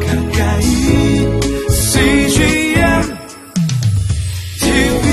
가까이 CGN TV.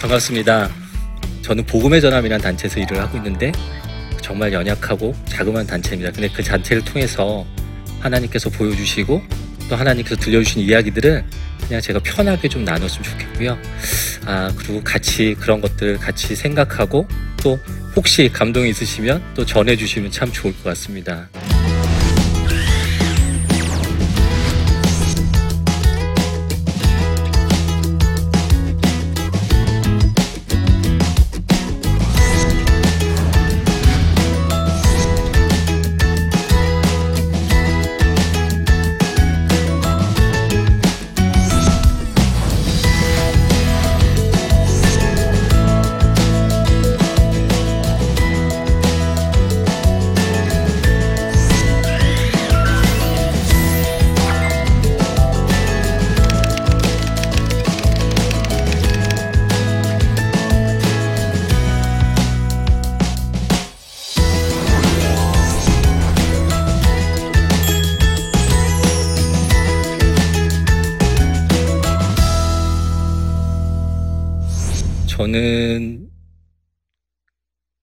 반갑습니다. 저는 복음의 전함이라는 단체에서 일을 하고 있는데 정말 연약하고 자그마한 단체입니다. 근데 그 단체를 통해서 하나님께서 보여주시고 또 하나님께서 들려주신 이야기들을 그냥 제가 편하게 좀 나눴으면 좋겠고요. 그리고 같이 그런 것들을 같이 생각하고 또 혹시 감동이 있으시면 또 전해주시면 참 좋을 것 같습니다. 저는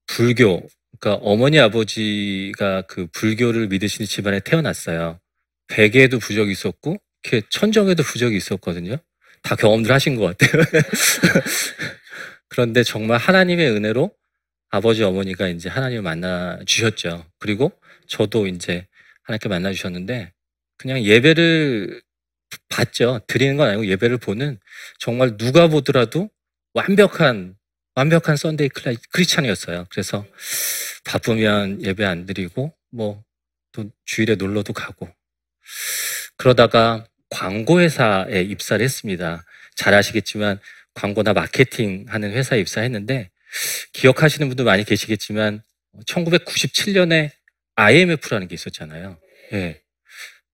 불교, 그러니까 어머니 아버지가 그 불교를 믿으시는 집안에 태어났어요. 베개에도 부적이 있었고, 이렇게 천정에도 부적이 있었거든요. 다 경험들 하신 것 같아요. 그런데 정말 하나님의 은혜로 아버지 어머니가 이제 하나님을 만나 주셨죠. 그리고 저도 이제 하나님께 만나 주셨는데 그냥 예배를 봤죠. 드리는 건 아니고 예배를 보는 정말 누가 보더라도 완벽한 썬데이 크리스찬이었어요. 그래서 바쁘면 예배 안 드리고, 또 주일에 놀러도 가고. 그러다가 광고회사에 입사를 했습니다. 잘 아시겠지만 광고나 마케팅 하는 회사에 입사했는데, 기억하시는 분도 많이 계시겠지만, 1997년에 IMF라는 게 있었잖아요. 예.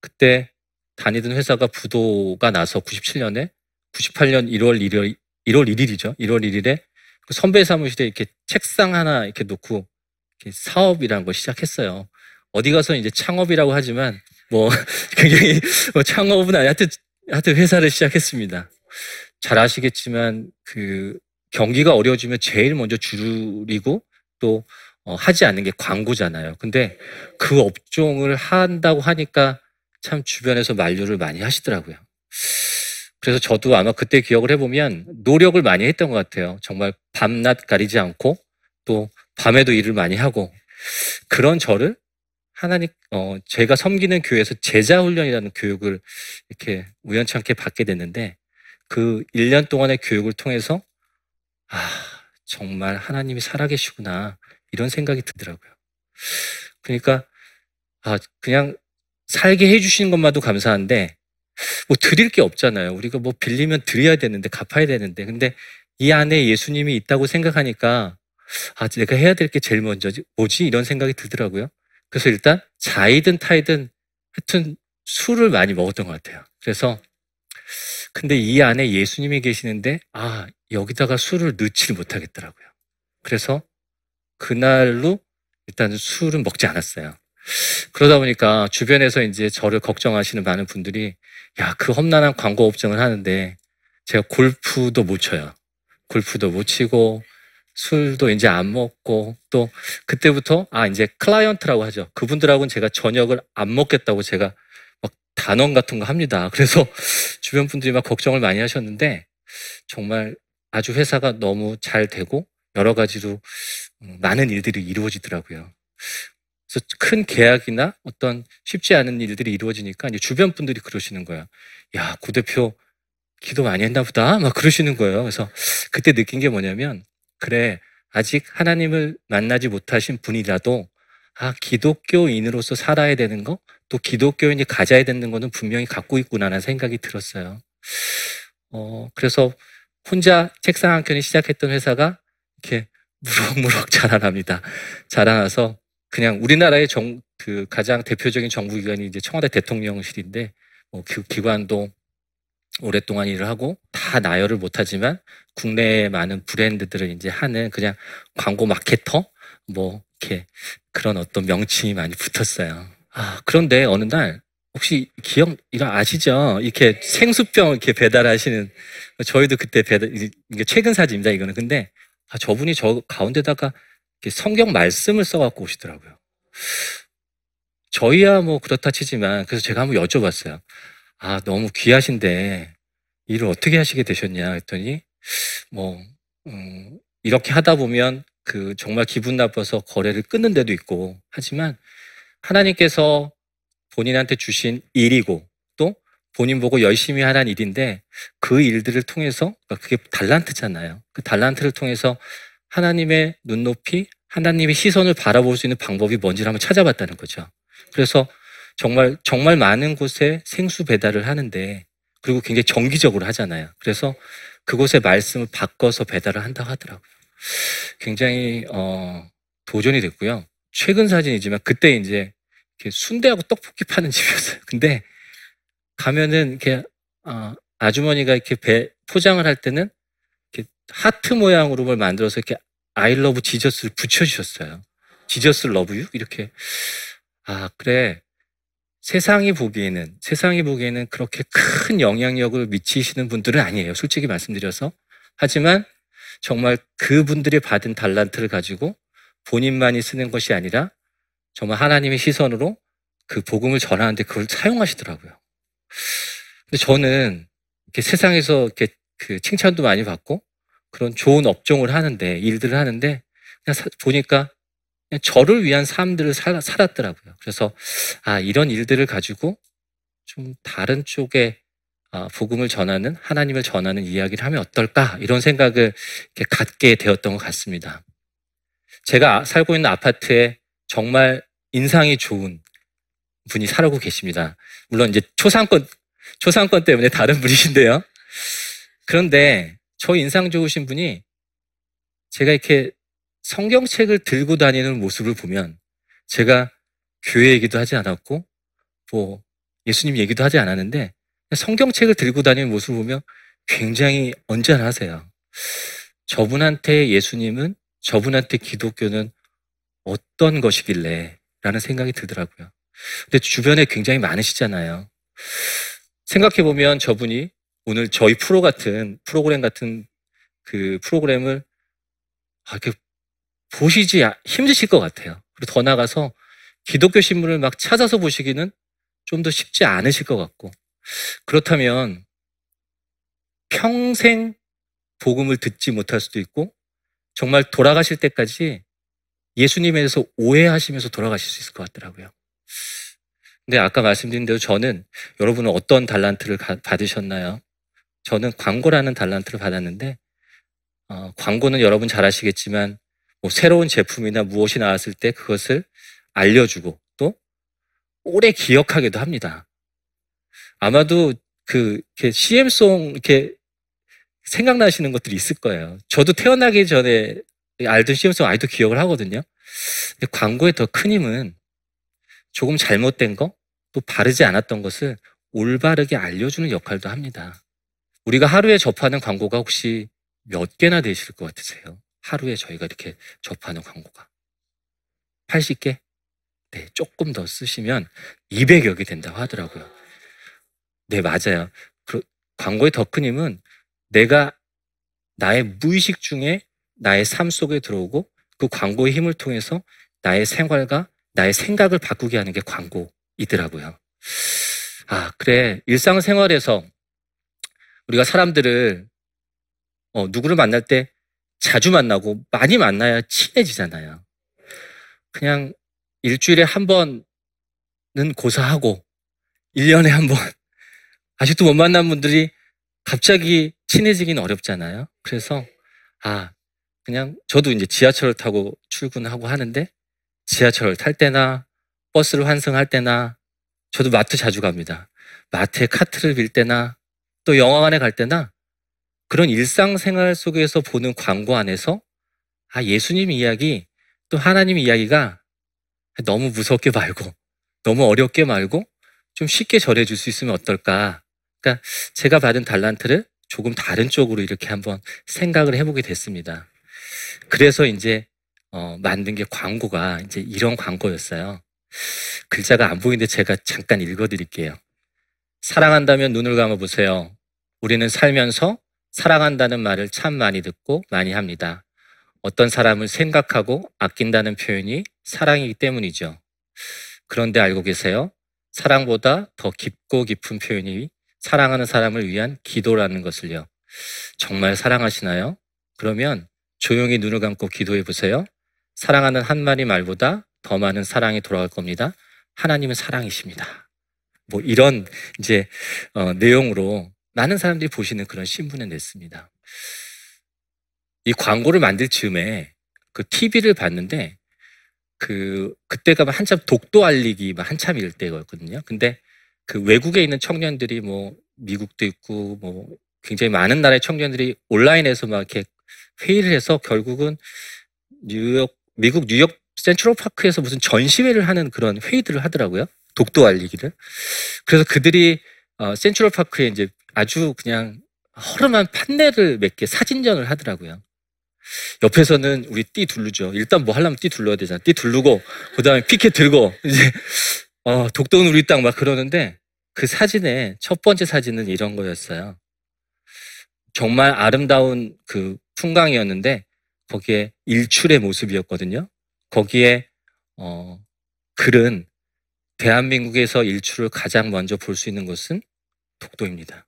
그때 다니던 회사가 부도가 나서 97년에, 98년 1월 1일이죠. 1월 1일에 그 선배 사무실에 이렇게 책상 하나 이렇게 놓고 이렇게 사업이라는 걸 시작했어요. 어디 가서 이제 창업이라고 하지만 굉장히 창업은 아니, 하여튼 회사를 시작했습니다. 잘 아시겠지만 그 경기가 어려워지면 제일 먼저 줄이고 또 하지 않는 게 광고잖아요. 근데 그 업종을 한다고 하니까 참 주변에서 만류를 많이 하시더라고요. 그래서 저도 아마 그때 기억을 해보면 노력을 많이 했던 것 같아요. 정말 밤낮 가리지 않고 또 밤에도 일을 많이 하고 그런 저를 하나님, 제가 섬기는 교회에서 제자훈련이라는 교육을 이렇게 우연찮게 받게 됐는데 그 1년 동안의 교육을 통해서 정말 하나님이 살아계시구나 이런 생각이 들더라고요. 그러니까 그냥 살게 해주시는 것만도 감사한데 드릴 게 없잖아요. 우리가 빌리면 드려야 되는데, 갚아야 되는데. 근데 이 안에 예수님이 있다고 생각하니까, 내가 해야 될 게 제일 먼저지? 뭐지? 이런 생각이 들더라고요. 그래서 일단, 자이든 타이든, 하여튼 술을 많이 먹었던 것 같아요. 그래서, 근데 이 안에 예수님이 계시는데, 여기다가 술을 넣지 못하겠더라고요. 그래서, 그날로 일단 술은 먹지 않았어요. 그러다 보니까 주변에서 이제 저를 걱정하시는 많은 분들이 그 험난한 광고 업종을 하는데 제가 골프도 못 쳐요. 골프도 못 치고 술도 이제 안 먹고 또 그때부터 이제 클라이언트라고 하죠. 그분들하고는 제가 저녁을 안 먹겠다고 제가 막 단언 같은 거 합니다. 그래서 주변 분들이 막 걱정을 많이 하셨는데 정말 아주 회사가 너무 잘 되고 여러 가지로 많은 일들이 이루어지더라고요. 그래서 큰 계약이나 어떤 쉽지 않은 일들이 이루어지니까 이제 주변 분들이 그러시는 거예요. 고 대표 기도 많이 했나 보다. 막 그러시는 거예요. 그래서 그때 느낀 게 뭐냐면, 그래, 아직 하나님을 만나지 못하신 분이라도 기독교인으로서 살아야 되는 거, 또 기독교인이 가져야 되는 거는 분명히 갖고 있구나라는 생각이 들었어요. 그래서 혼자 책상 한 켠에 시작했던 회사가 이렇게 무럭무럭 자라납니다. 자라나서 그냥 우리나라의 그 가장 대표적인 정부기관이 이제 청와대 대통령실인데, 그 기관도 오랫동안 일을 하고 다 나열을 못하지만 국내의 많은 브랜드들을 이제 하는 그냥 광고 마케터, 이렇게 그런 어떤 명칭이 많이 붙었어요. 그런데 어느 날, 혹시 이거 아시죠? 이렇게 생수병 이렇게 배달하시는, 저희도 그때 이게 최근 사진입니다, 이거는. 근데 저분이 저 가운데다가 이렇게 성경 말씀을 써갖고 오시더라고요. 저희야 그렇다 치지만, 그래서 제가 한번 여쭤봤어요. 너무 귀하신데 일을 어떻게 하시게 되셨냐 했더니, 이렇게 하다 보면 정말 기분 나빠서 거래를 끊는 데도 있고, 하지만 하나님께서 본인한테 주신 일이고 또 본인 보고 열심히 하란 일인데, 그 일들을 통해서, 그게 달란트잖아요. 그 달란트를 통해서 하나님의 눈높이, 하나님의 시선을 바라볼 수 있는 방법이 뭔지를 한번 찾아봤다는 거죠. 그래서 정말 많은 곳에 생수 배달을 하는데, 그리고 굉장히 정기적으로 하잖아요. 그래서 그곳의 말씀을 바꿔서 배달을 한다고 하더라고요. 굉장히 도전이 됐고요. 최근 사진이지만 그때 이제 이렇게 순대하고 떡볶이 파는 집이었어요. 근데 가면은 이렇게 아주머니가 이렇게 포장을 할 때는 이렇게 하트 모양으로 뭘 만들어서 이렇게 I love 지저스를 붙여주셨어요. 지저스 러브 유 이렇게. 그래, 세상이 보기에는 그렇게 큰 영향력을 미치시는 분들은 아니에요, 솔직히 말씀드려서. 하지만 정말 그분들이 받은 달란트를 가지고 본인만이 쓰는 것이 아니라 정말 하나님의 시선으로 그 복음을 전하는데 그걸 사용하시더라고요. 근데 저는 이렇게 세상에서 이렇게 그 칭찬도 많이 받고 그런 좋은 업종을 하는데, 일들을 하는데, 그냥 보니까 그냥 저를 위한 삶들을 살았더라고요. 그래서 이런 일들을 가지고 좀 다른 쪽에 복음을 전하는, 하나님을 전하는 이야기를 하면 어떨까, 이런 생각을 이렇게 갖게 되었던 것 같습니다. 제가 살고 있는 아파트에 정말 인상이 좋은 분이 살고 계십니다. 물론 이제 초상권 때문에 다른 분이신데요. 그런데 저 인상 좋으신 분이, 제가 이렇게 성경책을 들고 다니는 모습을 보면, 제가 교회 얘기도 하지 않았고 예수님 얘기도 하지 않았는데, 성경책을 들고 다니는 모습을 보면 굉장히 언짢아하세요. 저분한테 예수님은, 저분한테 기독교는 어떤 것이길래 라는 생각이 들더라고요. 근데 주변에 굉장히 많으시잖아요. 생각해보면 저분이 오늘 저희 프로그램 같은 그 프로그램을 이렇게 보시지 힘드실 것 같아요. 그리고 더 나아가서 기독교 신문을 막 찾아서 보시기는 좀 더 쉽지 않으실 것 같고, 그렇다면 평생 복음을 듣지 못할 수도 있고, 정말 돌아가실 때까지 예수님에 대해서 오해하시면서 돌아가실 수 있을 것 같더라고요. 근데 아까 말씀드린 대로, 저는, 여러분은 어떤 달란트를 받으셨나요? 저는 광고라는 달란트를 받았는데, 광고는 여러분 잘 아시겠지만 새로운 제품이나 무엇이 나왔을 때 그것을 알려주고 또 오래 기억하기도 합니다. 아마도 이렇게 CM송 이렇게 생각나시는 것들이 있을 거예요. 저도 태어나기 전에 알던 CM송 아직도 기억을 하거든요. 근데 광고의 더 큰 힘은 조금 잘못된 거, 또 바르지 않았던 것을 올바르게 알려주는 역할도 합니다. 우리가 하루에 접하는 광고가 혹시 몇 개나 되실 것 같으세요? 하루에 저희가 이렇게 접하는 광고가 80개? 네, 조금 더 쓰시면 200여 개 된다고 하더라고요. 네, 맞아요. 광고의 더 큰 힘은 나의 무의식 중에 나의 삶 속에 들어오고, 그 광고의 힘을 통해서 나의 생활과 나의 생각을 바꾸게 하는 게 광고이더라고요. 그래, 일상생활에서 우리가 사람들을 누구를 만날 때 자주 만나고 많이 만나야 친해지잖아요. 그냥 일주일에 한 번은 고사하고 1년에 한 번, 아직도 못 만난 분들이 갑자기 친해지긴 어렵잖아요. 그래서 그냥 저도 이제 지하철을 타고 출근하고 하는데 지하철을 탈 때나 버스를 환승할 때나 저도 마트 자주 갑니다. 마트에 카트를 빌 때나 또 영화관에 갈 때나 그런 일상생활 속에서 보는 광고 안에서 아 예수님 이야기 또 하나님 이야기가 너무 무섭게 말고 너무 어렵게 말고 좀 쉽게 전해줄 수 있으면 어떨까. 그러니까 제가 받은 달란트를 조금 다른 쪽으로 이렇게 한번 생각을 해보게 됐습니다. 그래서 이제 만든 게 광고가 이제 이런 광고였어요. 글자가 안 보이는데 제가 잠깐 읽어드릴게요. 사랑한다면 눈을 감아보세요. 우리는 살면서 사랑한다는 말을 참 많이 듣고 많이 합니다. 어떤 사람을 생각하고 아낀다는 표현이 사랑이기 때문이죠. 그런데 알고 계세요? 사랑보다 더 깊고 깊은 표현이 사랑하는 사람을 위한 기도라는 것을요. 정말 사랑하시나요? 그러면 조용히 눈을 감고 기도해 보세요. 사랑하는 한 마디 말보다 더 많은 사랑이 돌아갈 겁니다. 하나님은 사랑이십니다. 뭐 이런 이제 내용으로 많은 사람들이 보시는 그런 신분을 냈습니다. 이 광고를 만들 즈음에 그 TV를 봤는데 그때가 막 한참 독도 알리기 막 한참일 때였거든요. 근데 그 외국에 있는 청년들이 뭐 미국도 있고 뭐 굉장히 많은 나라의 청년들이 온라인에서 막 이렇게 회의를 해서 결국은 미국 뉴욕 센트럴 파크에서 무슨 전시회를 하는 그런 회의들을 하더라고요. 독도 알리기를. 그래서 그들이 센트럴 파크에 이제 아주 그냥 허름한 판넬을 몇 개 사진전을 하더라고요. 옆에서는 우리 띠 둘르죠. 일단 뭐 하려면 띠 둘러야 되잖아. 띠 둘르고 그다음에 피켓 들고 이제 독도는 우리 땅 막 그러는데 그 사진에 첫 번째 사진은 이런 거였어요. 정말 아름다운 그 풍광이었는데 거기에 일출의 모습이었거든요. 거기에 글은 대한민국에서 일출을 가장 먼저 볼 수 있는 곳은 독도입니다.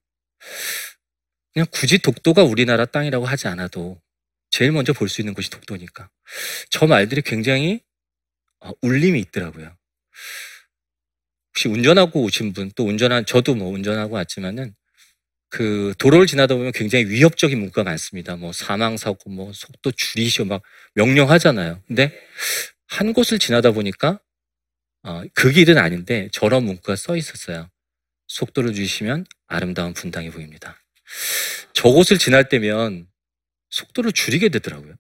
그냥 굳이 독도가 우리나라 땅이라고 하지 않아도 제일 먼저 볼 수 있는 곳이 독도니까. 저 말들이 굉장히 울림이 있더라고요. 혹시 운전하고 오신 분, 또 저도 뭐 운전하고 왔지만은 그 도로를 지나다 보면 굉장히 위협적인 문구가 많습니다. 뭐 사망사고, 뭐 속도 줄이시오, 막 명령하잖아요. 근데 한 곳을 지나다 보니까 그 길은 아닌데 저런 문구가 써 있었어요. 속도를 줄이시면 아름다운 분당이 보입니다. 저곳을 지날 때면 속도를 줄이게 되더라고요.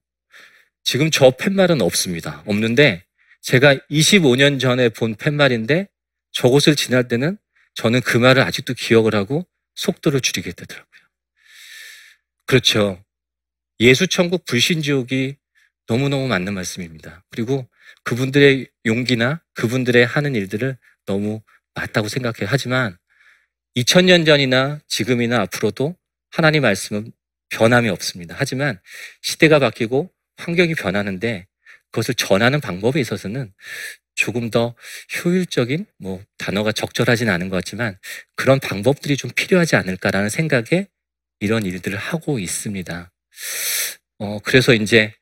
지금 저 팻말은 없는데 제가 25년 전에 본 팻말인데 저곳을 지날 때는 저는 그 말을 아직도 기억을 하고 속도를 줄이게 되더라고요. 그렇죠. 예수천국 불신지옥이 너무너무 맞는 말씀입니다. 그리고 그분들의 용기나 그분들의 하는 일들을 너무 맞다고 생각해요. 하지만 2000년 전이나 지금이나 앞으로도 하나님 말씀은 변함이 없습니다. 하지만 시대가 바뀌고 환경이 변하는데 그것을 전하는 방법에 있어서는 조금 더 효율적인 뭐 단어가 적절하진 않은 것 같지만 그런 방법들이 좀 필요하지 않을까라는 생각에 이런 일들을 하고 있습니다. 그래서 이제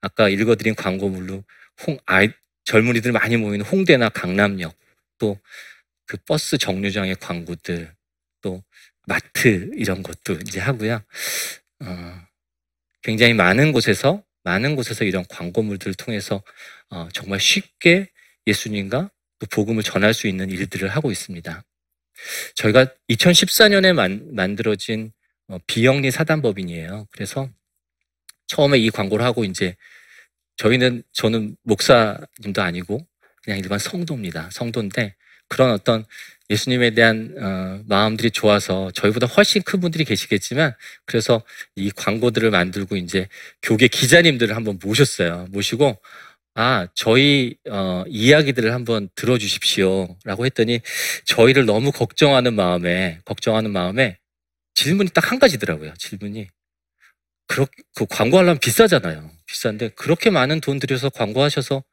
아까 읽어드린 광고물로 젊은이들 많이 모이는 홍대나 강남역 또 그 버스 정류장의 광고들 또 마트 이런 것도 이제 하고요. 굉장히 많은 곳에서 이런 광고물들을 통해서 정말 쉽게 예수님과 또 복음을 전할 수 있는 일들을 하고 있습니다. 저희가 2014년에 만들어진 비영리 사단법인이에요. 그래서 처음에 이 광고를 하고 이제 저는 목사님도 아니고 그냥 일반 성도입니다. 성도인데 그런 어떤 예수님에 대한 마음들이 좋아서 저희보다 훨씬 큰 분들이 계시겠지만 그래서 이 광고들을 만들고 이제 교계 기자님들을 한번 모셨어요. 모시고 저희 이야기들을 한번 들어주십시오라고 했더니 저희를 너무 걱정하는 마음에 질문이 딱 한 가지더라고요. 질문이 그 광고하려면 비싸잖아요. 비싼데 그렇게 많은 돈 들여서 광고하셔서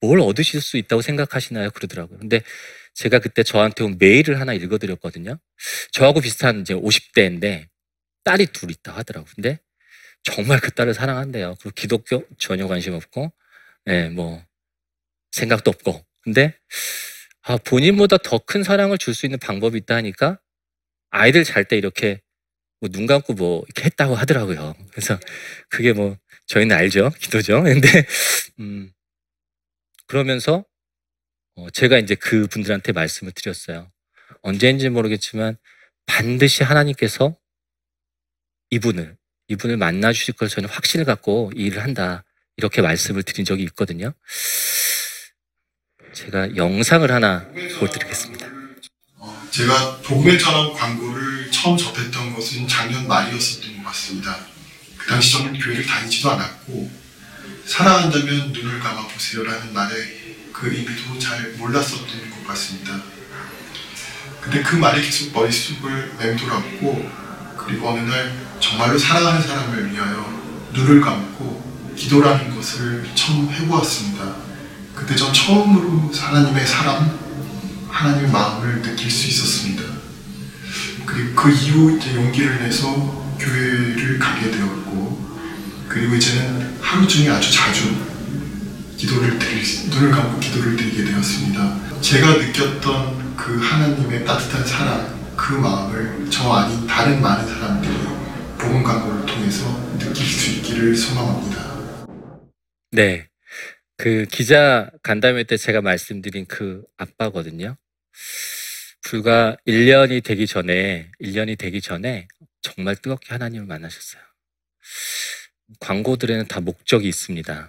뭘 얻으실 수 있다고 생각하시나요? 그러더라고요. 근데 제가 그때 저한테 온 메일을 하나 읽어드렸거든요. 저하고 비슷한 이제 50대인데 딸이 둘 있다 하더라고요. 근데 정말 그 딸을 사랑한대요. 그리고 기독교 전혀 관심 없고, 뭐 생각도 없고. 근데 본인보다 더 큰 사랑을 줄 수 있는 방법이 있다 하니까 아이들 잘 때 이렇게 눈 감고 이렇게 했다고 하더라고요. 그래서 그게 뭐 저희는 알죠. 기도죠. 근데, 그러면서, 제가 이제 그 분들한테 말씀을 드렸어요. 언제인지 모르겠지만, 반드시 하나님께서 이분을 만나주실 걸 저는 확신을 갖고 이 일을 한다. 이렇게 말씀을 드린 적이 있거든요. 제가 영상을 하나 보여드리겠습니다. 제가 복음의 전원 광고를 처음 접했던 것은 작년 말이었었던 것 같습니다. 그 당시 저는 교회를 다니지도 않았고 사랑한다면 눈을 감아보세요라는 말의 그 의미도 잘 몰랐었던 것 같습니다. 근데 그 말이 계속 머릿속을 맴돌았고 그리고 어느 날 정말로 사랑하는 사람을 위하여 눈을 감고 기도라는 것을 처음 해보았습니다. 그때 전 처음으로 하나님의 사랑, 하나님의 마음을 느낄 수 있었습니다. 그리고 그 이후 이제 용기를 내서 교회를 가게 되었고 그리고 이제는 하루 중에 아주 자주 눈을 감고 기도를 드리게 되었습니다. 제가 느꼈던 그 하나님의 따뜻한 사랑, 그 마음을 저 아닌 다른 많은 사람들이 복음 광고를 통해서 느낄 수 있기를 소망합니다. 네. 그 기자 간담회 때 제가 말씀드린 그 아빠거든요. 불과 1년이 되기 전에 정말 뜨겁게 하나님을 만나셨어요. 광고들에는 다 목적이 있습니다.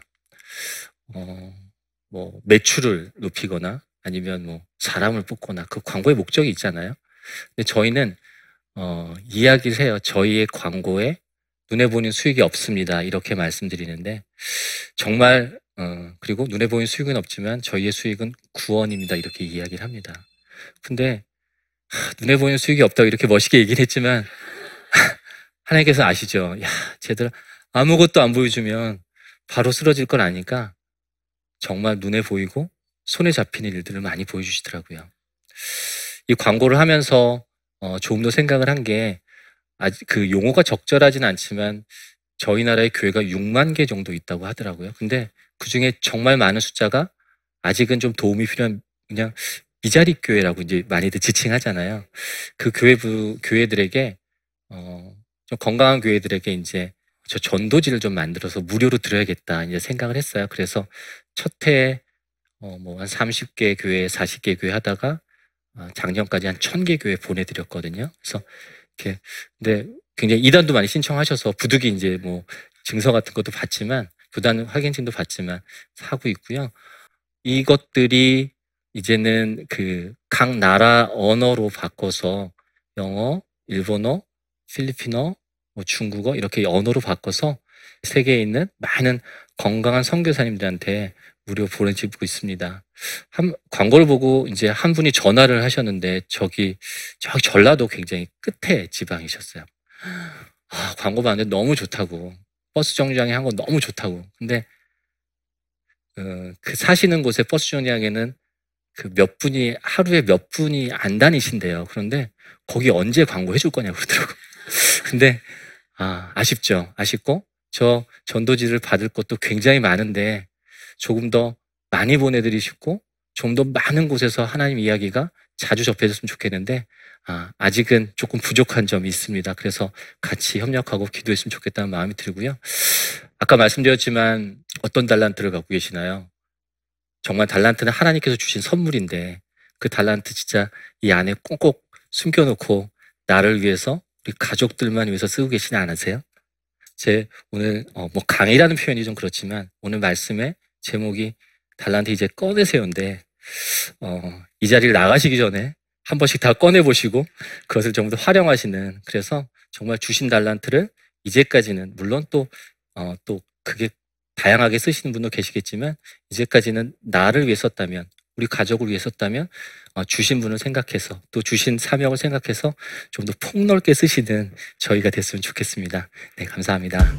뭐 매출을 높이거나 아니면 뭐 사람을 뽑거나 그 광고의 목적이 있잖아요. 근데 저희는 이야기를 해요. 저희의 광고에 눈에 보이는 수익이 없습니다. 이렇게 말씀드리는데 정말 그리고 눈에 보이는 수익은 없지만 저희의 수익은 구원입니다. 이렇게 이야기를 합니다. 근데 눈에 보이는 수익이 없다고 이렇게 멋있게 얘기를 했지만 하나님께서 아시죠. 야, 쟤들 아무것도 안 보여주면 바로 쓰러질 걸 아니까 정말 눈에 보이고 손에 잡히는 일들을 많이 보여주시더라고요. 이 광고를 하면서 조금 더 생각을 한 게 아직 그 용어가 적절하진 않지만 저희 나라의 교회가 6만 개 정도 있다고 하더라고요. 근데 그 중에 정말 많은 숫자가 아직은 좀 도움이 필요한 그냥 미자립 교회라고 이제 많이들 지칭하잖아요. 그 교회들에게 좀 건강한 교회들에게 이제 저 전도지를 좀 만들어서 무료로 드려야겠다 이제 생각을 했어요. 그래서 첫 해에 뭐 한 30개 교회, 40개 교회 하다가 작년까지 한 1000개 교회 보내드렸거든요. 그래서 이렇게 근데 굉장히 이단도 많이 신청하셔서 부득이 이제 뭐 증서 같은 것도 받지만 교단 확인증도 받지만 하고 있고요. 이것들이 이제는 그 각 나라 언어로 바꿔서 영어, 일본어, 필리핀어, 뭐 중국어 이렇게 언어로 바꿔서 세계에 있는 많은 건강한 선교사님들한테 무료 보내주고 있습니다. 광고를 보고 이제 한 분이 전화를 하셨는데 저기 전라도 굉장히 끝에 지방이셨어요. 아, 광고 봤는데 너무 좋다고. 버스 정류장에 한 거 너무 좋다고. 근데 그 사시는 곳에 버스 정류장에는 그 몇 분이 하루에 몇 분이 안 다니신대요. 그런데 거기 언제 광고 해줄 거냐고 그러더라고. 근데 아쉽죠. 아쉽고 저 전도지를 받을 것도 굉장히 많은데 조금 더 많이 보내드리시고 좀 더 많은 곳에서 하나님 이야기가 자주 접해졌으면 좋겠는데 아직은 조금 부족한 점이 있습니다. 그래서 같이 협력하고 기도했으면 좋겠다는 마음이 들고요. 아까 말씀드렸지만 어떤 달란트를 갖고 계시나요? 정말 달란트는 하나님께서 주신 선물인데 그 달란트 진짜 이 안에 꼭꼭 숨겨놓고 나를 위해서 우리 가족들만 위해서 쓰고 계시지 않으세요? 제 오늘 뭐 강의라는 표현이 좀 그렇지만 오늘 말씀의 제목이 달란트 이제 꺼내세요인데 이 자리를 나가시기 전에 한 번씩 다 꺼내보시고 그것을 전부 다 활용하시는 그래서 정말 주신 달란트를 이제까지는 물론 또 그게 다양하게 쓰시는 분도 계시겠지만 이제까지는 나를 위해 썼다면 우리 가족을 위해 썼다면 주신 분을 생각해서 또 주신 사명을 생각해서 좀 더 폭넓게 쓰시는 저희가 됐으면 좋겠습니다. 네, 감사합니다.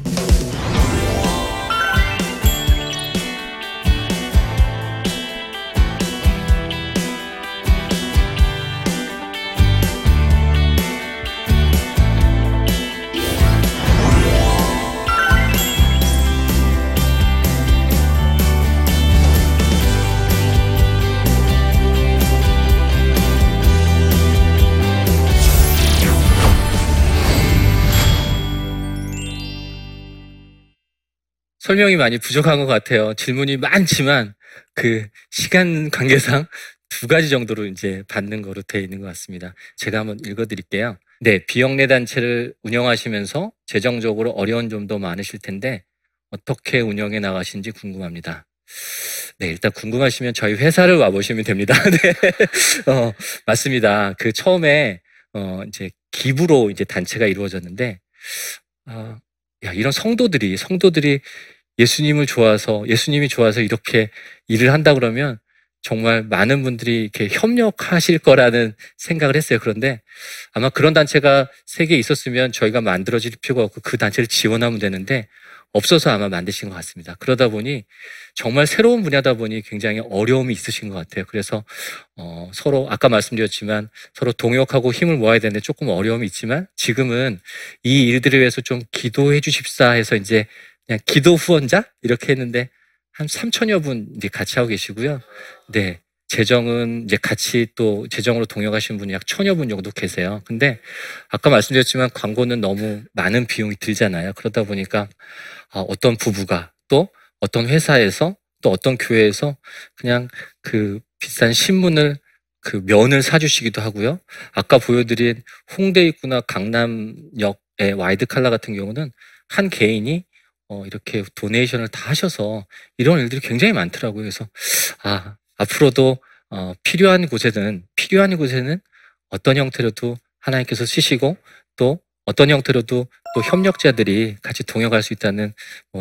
설명이 많이 부족한 것 같아요. 질문이 많지만 그 시간 관계상 두 가지 정도로 이제 받는 거로 되어 있는 것 같습니다. 제가 한번 읽어드릴게요. 네, 비영리 단체를 운영하시면서 재정적으로 어려운 점도 많으실 텐데 어떻게 운영해 나가신지 궁금합니다. 네, 일단 궁금하시면 저희 회사를 와보시면 됩니다. 네, 맞습니다. 그 처음에 이제 기부로 이제 단체가 이루어졌는데, 야, 이런 성도들이 예수님이 좋아서 이렇게 일을 한다 그러면 정말 많은 분들이 이렇게 협력하실 거라는 생각을 했어요. 그런데 아마 그런 단체가 세계에 있었으면 저희가 만들어질 필요가 없고 그 단체를 지원하면 되는데 없어서 아마 만드신 것 같습니다. 그러다 보니 정말 새로운 분야다 보니 굉장히 어려움이 있으신 것 같아요. 그래서 서로 아까 말씀드렸지만 서로 동역하고 힘을 모아야 되는데 조금 어려움이 있지만 지금은 이 일들을 위해서 좀 기도해 주십사 해서 이제 그냥 기도 후원자 이렇게 했는데 한 3천여 분 이제 같이 하고 계시고요. 네. 재정은 이제 같이 또 재정으로 동역하신 분이 약 1,000여 분 정도 계세요. 근데 아까 말씀드렸지만 광고는 너무 많은 비용이 들잖아요. 그러다 보니까 어떤 부부가 또 어떤 회사에서 또 어떤 교회에서 그냥 그 비싼 신문을 그 면을 사주시기도 하고요. 아까 보여드린 홍대 입구나 강남역의 와이드칼라 같은 경우는 한 개인이 이렇게 도네이션을 다 하셔서 이런 일들이 굉장히 많더라고요. 그래서 앞으로도 필요한 곳에는 어떤 형태로도 하나님께서 쓰시고 또 어떤 형태로도 또 협력자들이 같이 동역할 수 있다는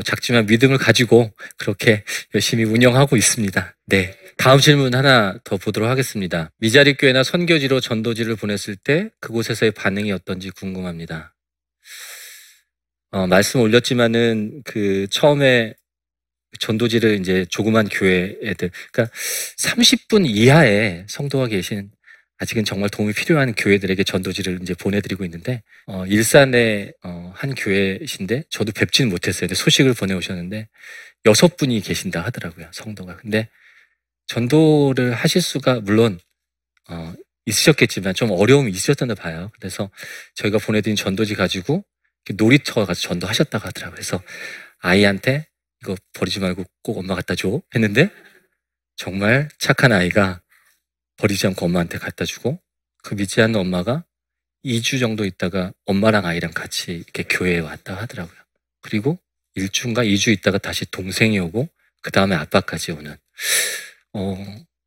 작지만 믿음을 가지고 그렇게 열심히 운영하고 있습니다. 네, 다음 질문 하나 더 보도록 하겠습니다. 미자리 교회나 선교지로 전도지를 보냈을 때 그곳에서의 반응이 어떤지 궁금합니다. 말씀 올렸지만은 그 처음에 전도지를 이제 조그만 교회들, 그러니까 30분 이하의 성도가 계신 아직은 정말 도움이 필요한 교회들에게 전도지를 이제 보내드리고 있는데 일산의 한 교회신데 저도 뵙지는 못했어요. 근데 소식을 보내오셨는데 6분이 계신다 하더라고요, 성도가. 근데 전도를 하실 수가 물론 있으셨겠지만 좀 어려움이 있으셨다나 봐요. 그래서 저희가 보내드린 전도지 가지고 놀이터 가서 전도하셨다고 하더라고요. 그래서 아이한테 이거 버리지 말고 꼭 엄마 갖다 줘 했는데 정말 착한 아이가 버리지 않고 엄마한테 갖다 주고 그 믿지 않는 엄마가 2주 정도 있다가 엄마랑 아이랑 같이 이렇게 교회에 왔다 하더라고요. 그리고 1주인가 2주 있다가 다시 동생이 오고 그 다음에 아빠까지 오는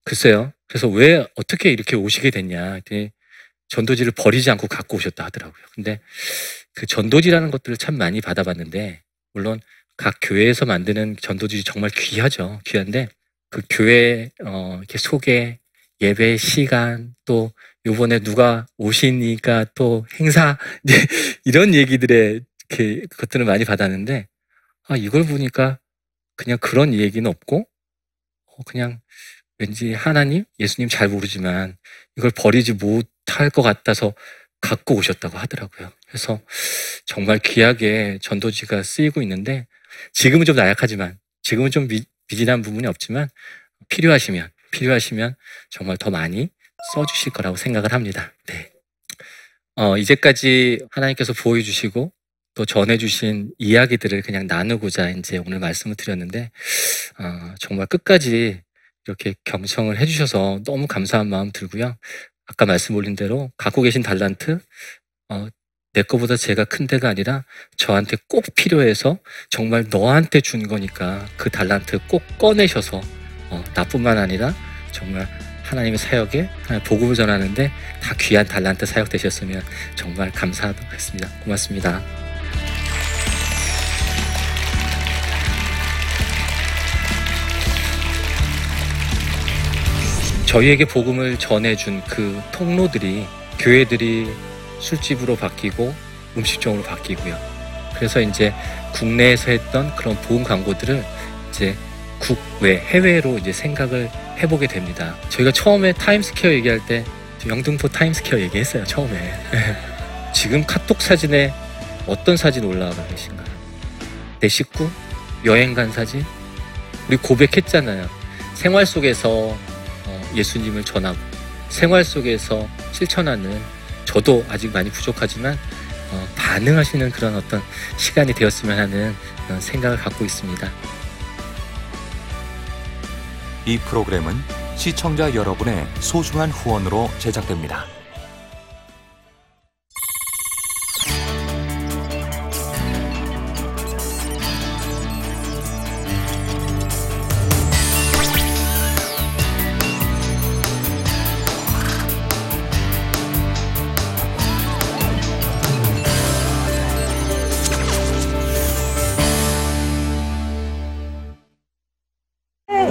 글쎄요. 그래서 왜 어떻게 이렇게 오시게 됐냐 했더니 전도지를 버리지 않고 갖고 오셨다 하더라고요. 근데 그 전도지라는 것들을 참 많이 받아봤는데 물론 각 교회에서 만드는 전도지 정말 귀하죠. 귀한데 그 교회 이렇게 소개, 예배 시간, 또 요번에 누가 오시니까 또 행사 이런 얘기들의 이렇게 것들을 많이 받았는데 이걸 보니까 그냥 그런 얘기는 없고 그냥 왠지 하나님, 예수님 잘 모르지만 이걸 버리지 못할 것 같아서 갖고 오셨다고 하더라고요. 그래서 정말 귀하게 전도지가 쓰이고 있는데 지금은 좀 나약하지만 지금은 좀 미진한 부분이 없지만 필요하시면 정말 더 많이 써주실 거라고 생각을 합니다. 네. 이제까지 하나님께서 보여주시고 또 전해주신 이야기들을 그냥 나누고자 이제 오늘 말씀을 드렸는데 정말 끝까지 이렇게 경청을 해주셔서 너무 감사한 마음 들고요. 아까 말씀 올린 대로 갖고 계신 달란트 내 거보다 제가 큰 데가 아니라 저한테 꼭 필요해서 정말 너한테 준 거니까 그 달란트 꼭 꺼내셔서 나뿐만 아니라 정말 하나님의 사역에 복음을 전하는데 다 귀한 달란트 사역 되셨으면 정말 감사하겠습니다. 고맙습니다. 저희에게 복음을 전해준 그 통로들이 교회들이 술집으로 바뀌고 음식점으로 바뀌고요. 그래서 이제 국내에서 했던 그런 보험 광고들을 이제 국외, 해외로 이제 생각을 해보게 됩니다. 저희가 처음에 타임스퀘어 얘기할 때 영등포 타임스퀘어 얘기했어요. 처음에. 지금 카톡 사진에 어떤 사진 올라가 계신가요? 내 식구? 여행 간 사진? 우리 고백했잖아요. 생활 속에서 예수님을 전하고 생활 속에서 실천하는 저도 아직 많이 부족하지만 반응하시는 그런 어떤 시간이 되었으면 하는 생각을 갖고 있습니다. 이 프로그램은 시청자 여러분의 소중한 후원으로 제작됩니다.